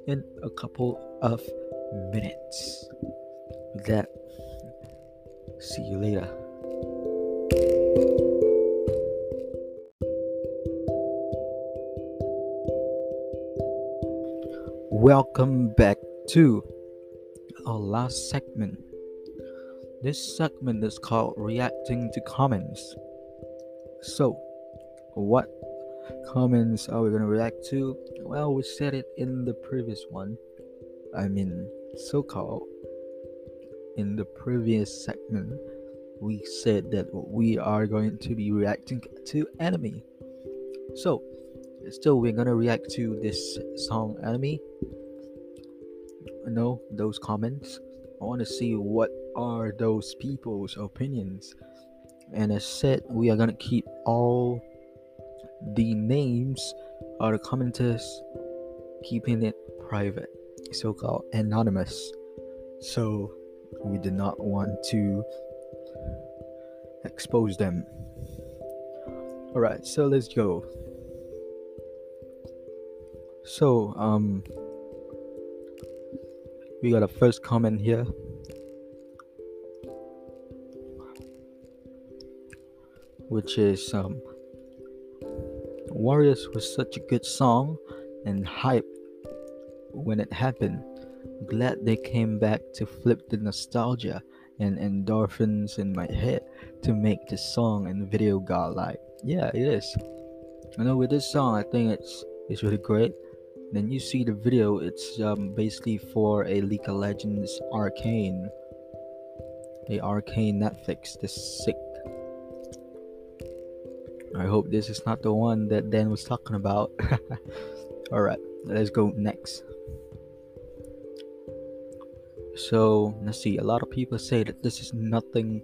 in a couple of minutes. With that, see you later. Welcome back to our last segment. This segment is called Reacting to Comments. So, what comments are we going to react to? Well, we said it in the previous one. In the previous segment, we said that we are going to be reacting to Enemy. So, still we're going to react to this song, Enemy. No, those comments. I want to see what are those people's opinions. And as said, we are going to keep all the names of the commenters, keeping it private, so-called anonymous. So we do not want to expose them. Alright, so let's go. So, we got a first comment here. Which is, Warriors was such a good song and hype when it happened. Glad they came back to flip the nostalgia and endorphins in my head to make the song and video godlike. Yeah, it is. I know with this song, I think it's really great. Then you see the video, it's basically for a League of Legends Arcane. A Arcane Netflix, the sick. I hope this is not the one that Dan was talking about. Alright, let's go next. So, let's see, a lot of people say that this is nothing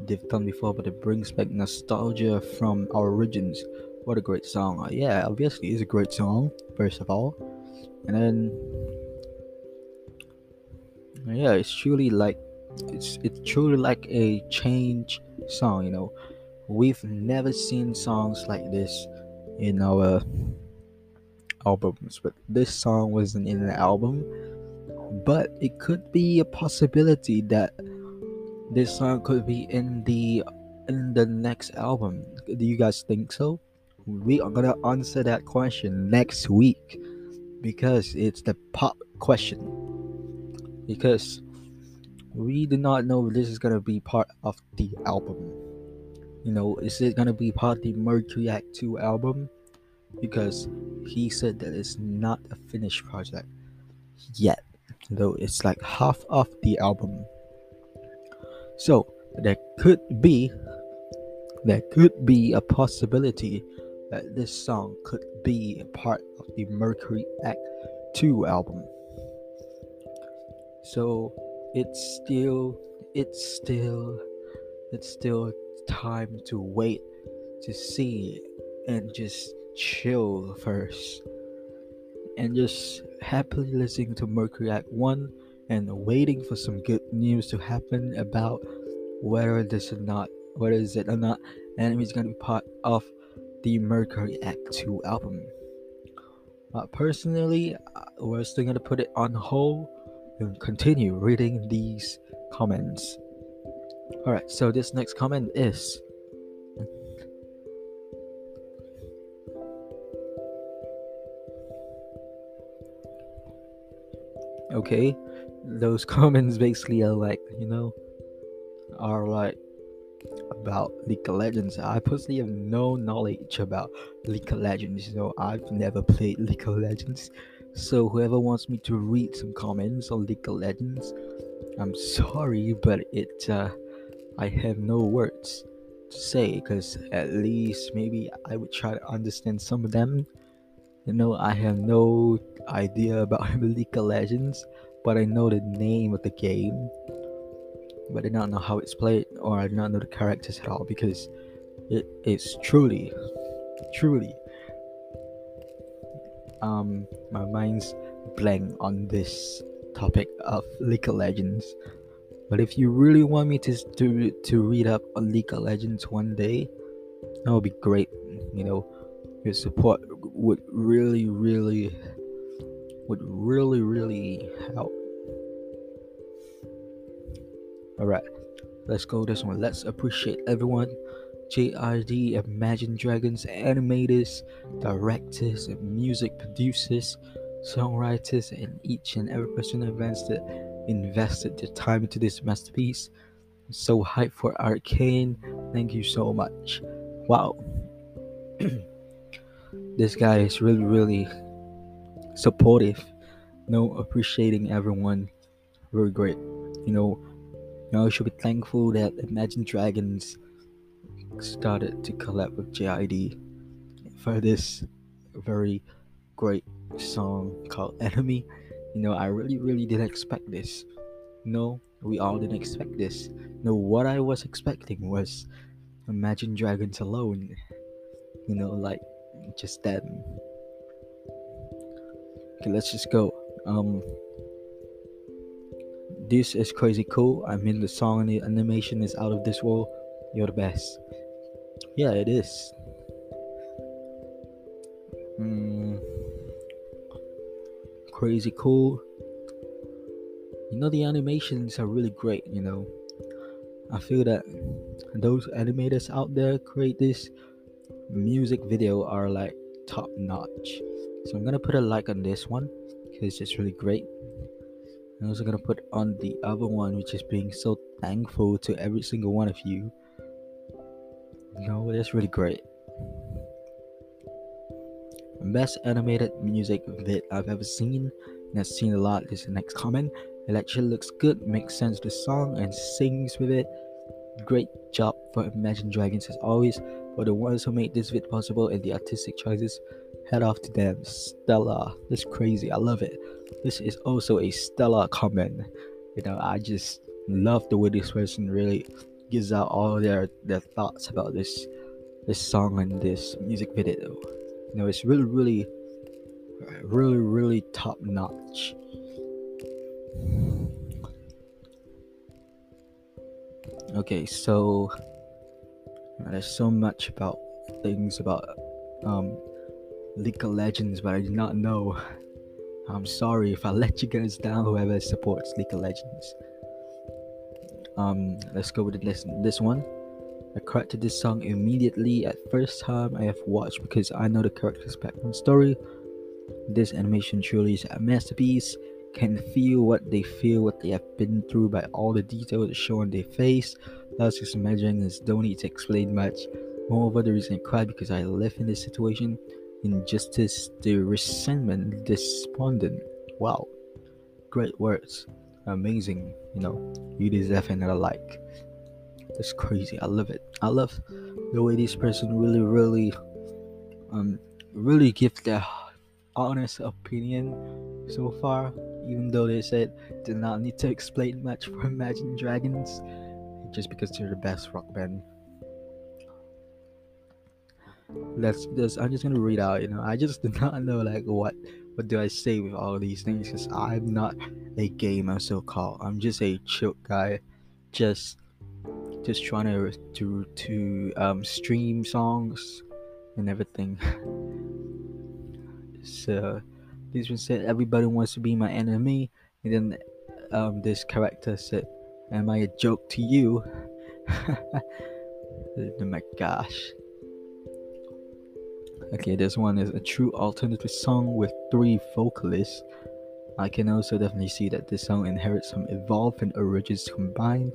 they've done before, but it brings back nostalgia from our Origins. What a great song. Yeah, obviously it's a great song, first of all. And then, yeah, it's truly like a change song, you know. We've never seen songs like this in our albums, but this song wasn't in an album. But it could be a possibility that this song could be in the next album. Do you guys think so? We are gonna answer that question next week, because it's the pop question, because we do not know if this is gonna be part of the album. You know, is it gonna be part of the Mercury Act 2 album? Because he said that it's not a finished project yet, though it's like half of the album. So there could be a possibility that this song could be a part of the Mercury Act 2 album. So it's still time to wait to see and just chill first and just happily listening to Mercury Act 1 and waiting for some good news to happen about whether Enemy is going to be part of the Mercury Act 2 album. Personally, we're still going to put it on hold and continue reading these comments. Alright, so this next comment is, okay, those comments basically are like, about League of Legends. I personally have no knowledge about League of Legends. I've never played League of Legends. So whoever wants me to read some comments on League of Legends, I'm sorry, but I have no words to say, because at least maybe I would try to understand some of them. I have no idea about League of Legends, but I know the name of the game, but I do not know how it's played, or I do not know the characters at all, because it is truly my mind's blank on this topic of League of Legends. But if you really want me to read up on League of Legends one day, that would be great. Your support would really help. Alright, let's go this one. Let's appreciate everyone. JID, Imagine Dragons, animators, directors, music producers, songwriters, and each and every person that invested their time into this masterpiece. I'm so hyped for Arcane. Thank you so much. Wow. This guy is really supportive. Appreciating everyone. Very great. You should be thankful that Imagine Dragons started to collab with JID for this very great song called Enemy. I really didn't expect this. We all didn't expect this. What I was expecting was Imagine Dragons alone. Just them. Okay, let's just go. This is crazy cool. The song and the animation is out of this world. You're the best. Yeah, it is. Crazy cool. The animations are really great. I feel that those animators out there create this music video are like top notch. So I'm gonna put a like on this one because it's really great. I'm also gonna put on the other one, which is being so thankful to every single one of you. That's really great. Best animated music vid I've ever seen, and I've seen a lot. This is the next comment. It actually looks good, makes sense to the song, and sings with it. Great job for Imagine Dragons as always, for the ones who made this vid possible and the artistic choices. Head off to them. Stella. That's crazy. I love it. This is also a stellar comment. I just love the way this person really gives out all their thoughts about this song and this music video. It's really top notch. Okay, so there's so much about things about League of Legends, but I do not know. I'm sorry if I let you guys down, whoever supports League of Legends. Let's go with this one. I cried to this song immediately at first time I have watched because I know the character's background story. This animation truly is a masterpiece. Can feel, what they have been through by all the details shown on their face. That's just imagining this, don't need to explain much. Moreover, the reason I cried because I live in this situation. Injustice, the resentment, despondent. Wow, great words, amazing. You deserve another like. That's crazy. I love it. I love the way this person really gives their honest opinion so far, even though they said did not need to explain much for Imagine Dragons, just because they're the best rock band. I'm just gonna read out. I just do not know what do I say with all these things, because I'm not a gamer, so called. I'm just a chill guy, just trying to stream songs and everything. So this one said, everybody wants to be my enemy, and then this character said, am I a joke to you? Oh my gosh. Okay, this one is a true alternative song with three vocalists. I can also definitely see that this song inherits from Evolve and Origins combined.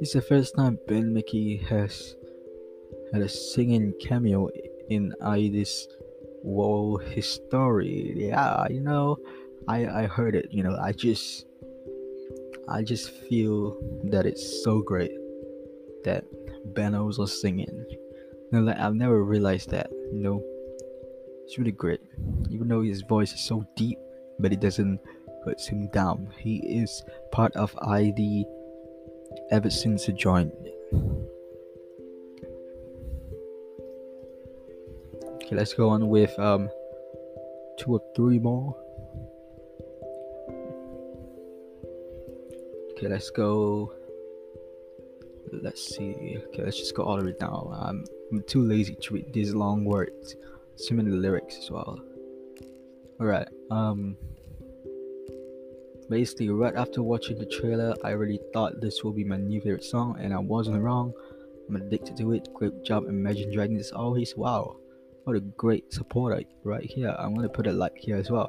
This is the first time Ben Mickey has had a singing cameo in Ida's World History. Yeah, I heard it. I just feel that it's so great that Ben also singing. I've never realized that. It's really great, even though his voice is so deep, but it doesn't put him down. He is part of ID ever since he joined. Okay, let's go on with two or three more. Okay, let's go. Let's see. Okay, let's just go all the way down. I'm too lazy to read these long words. So many lyrics as well. Alright, basically right after watching the trailer, I really thought this will be my new favorite song, and I wasn't wrong. I'm addicted to it. Great job, Imagine Dragons as always. Wow, what a great supporter right here. I'm gonna put a like here as well.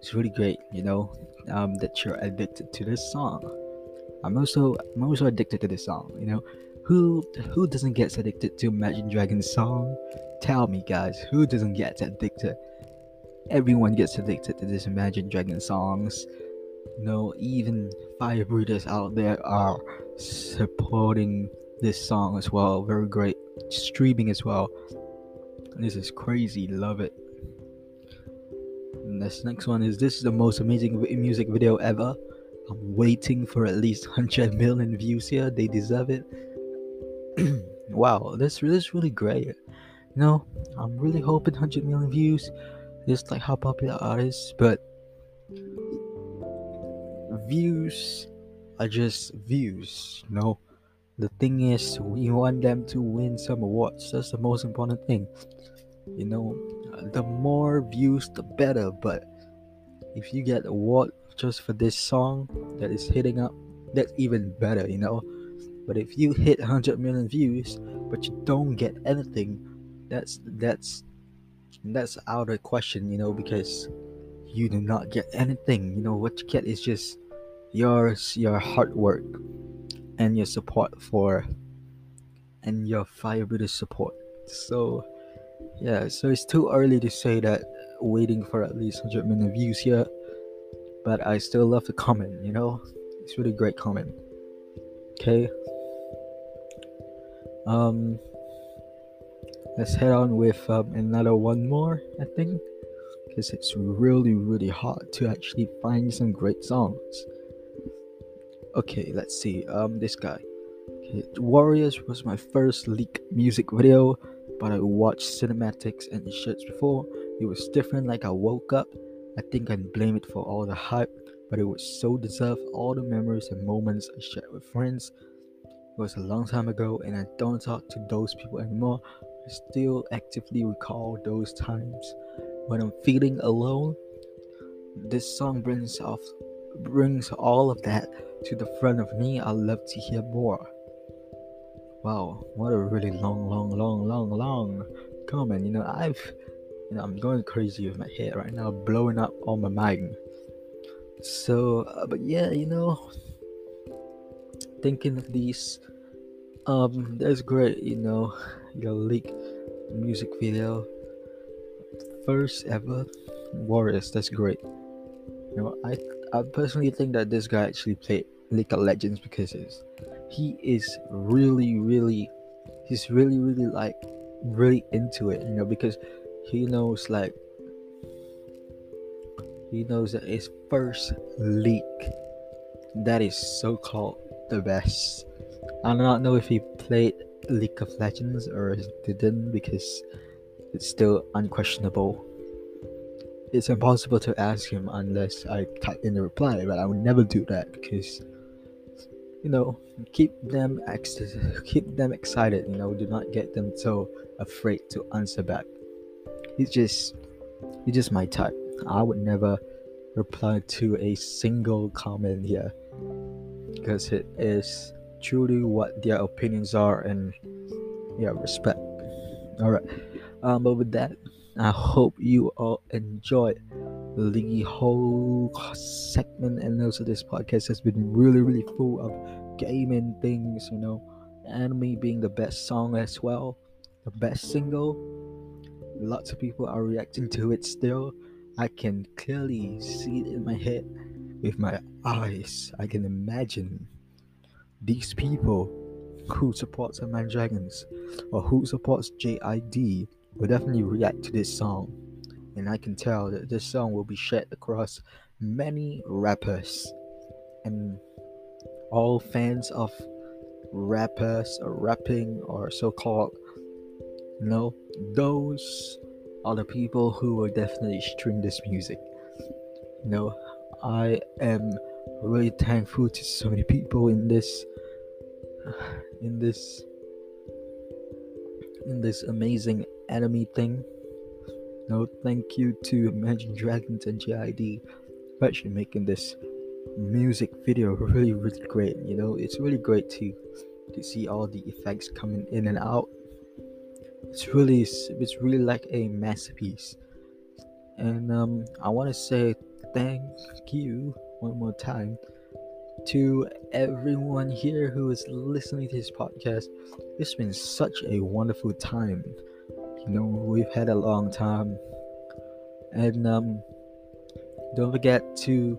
It's really great, that you're addicted to this song. I'm also addicted to this song. Who doesn't get addicted to Imagine Dragons song? Tell me, guys, who doesn't get addicted? Everyone gets addicted to these Imagine Dragons songs. Even firebreeders out there are supporting this song as well. Very great streaming as well. This is crazy. Love it. And this next one is, this is the most amazing music video ever. I'm waiting for at least 100 million views here. They deserve it. Wow, this is really great. I'm really hoping 100 million views, just like how popular artists, but views are just views. The thing is, we want them to win some awards. That's the most important thing. The more views, the better. But if you get an award just for this song that is hitting up, that's even better. But if you hit 100 million views but you don't get anything, that's out of question, because you do not get anything. What you get is just your hard work and your support and your firebreeder support. So it's too early to say that waiting for at least 100 million views here, but I still love the comment. It's really great comment. Okay, let's head on with another one more, I think, because it's really, really hard to actually find some great songs. Okay, let's see. This guy. Okay, Warriors was my first leaked music video, but I watched cinematics and shirts before. It was different. I woke up. I think I blame it for all the hype, but it was so deserved. All the memories and moments I shared with friends. It was a long time ago, and I don't talk to those people anymore. I still actively recall those times when I'm feeling alone. This song brings all of that to the front of me. I'd love to hear more. Wow, what a really long comment. I'm going crazy with my head right now, blowing up on my mind. So, but yeah, thinking of these, that's great. Your leaked music video, first ever, Warriors. That's great. I personally think that this guy actually played League of Legends, because he's really into it, because he knows, he knows that his first league that is so-called the best. I do not know if he played League of Legends or didn't, because it's still unquestionable. It's impossible to ask him unless I type in the reply, but I would never do that, because keep them excited, do not get them so afraid to answer back. It's just my type. I would never reply to a single comment here, because it is truly what their opinions are, and respect. All right, but with that, I hope you all enjoyed the whole segment, and also this podcast has been really full of gaming things, Enemy being the best song as well, the best single. Lots of people are reacting to it still. I can clearly see it in my head with my eyes. I can imagine these people who supports Imagine Dragons or who supports JID will definitely react to this song, and I can tell that this song will be shared across many rappers, and all fans of rappers or rapping or so-called, those are the people who will definitely stream this music. I am really thankful to so many people in this amazing Enemy thing. Thank you to Imagine Dragons and JID for actually making this music video really great. It's really great to see all the effects coming in and out. It's really like a masterpiece, and I want to say thank you one more time to everyone here who is listening to this podcast. It's been such a wonderful time. We've had a long time, and don't forget to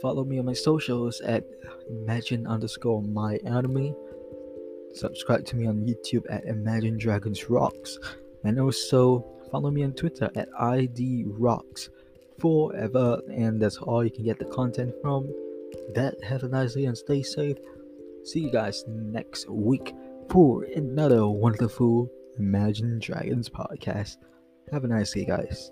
follow me on my socials at imagine_myenemy. Subscribe to me on YouTube at Imagine Dragons Rocks, and also follow me on Twitter at IDRocks forever, and that's all you can get the content from. That, have a nice day and stay safe. See you guys next week for another wonderful Imagine Dragons podcast. Have a nice day, guys.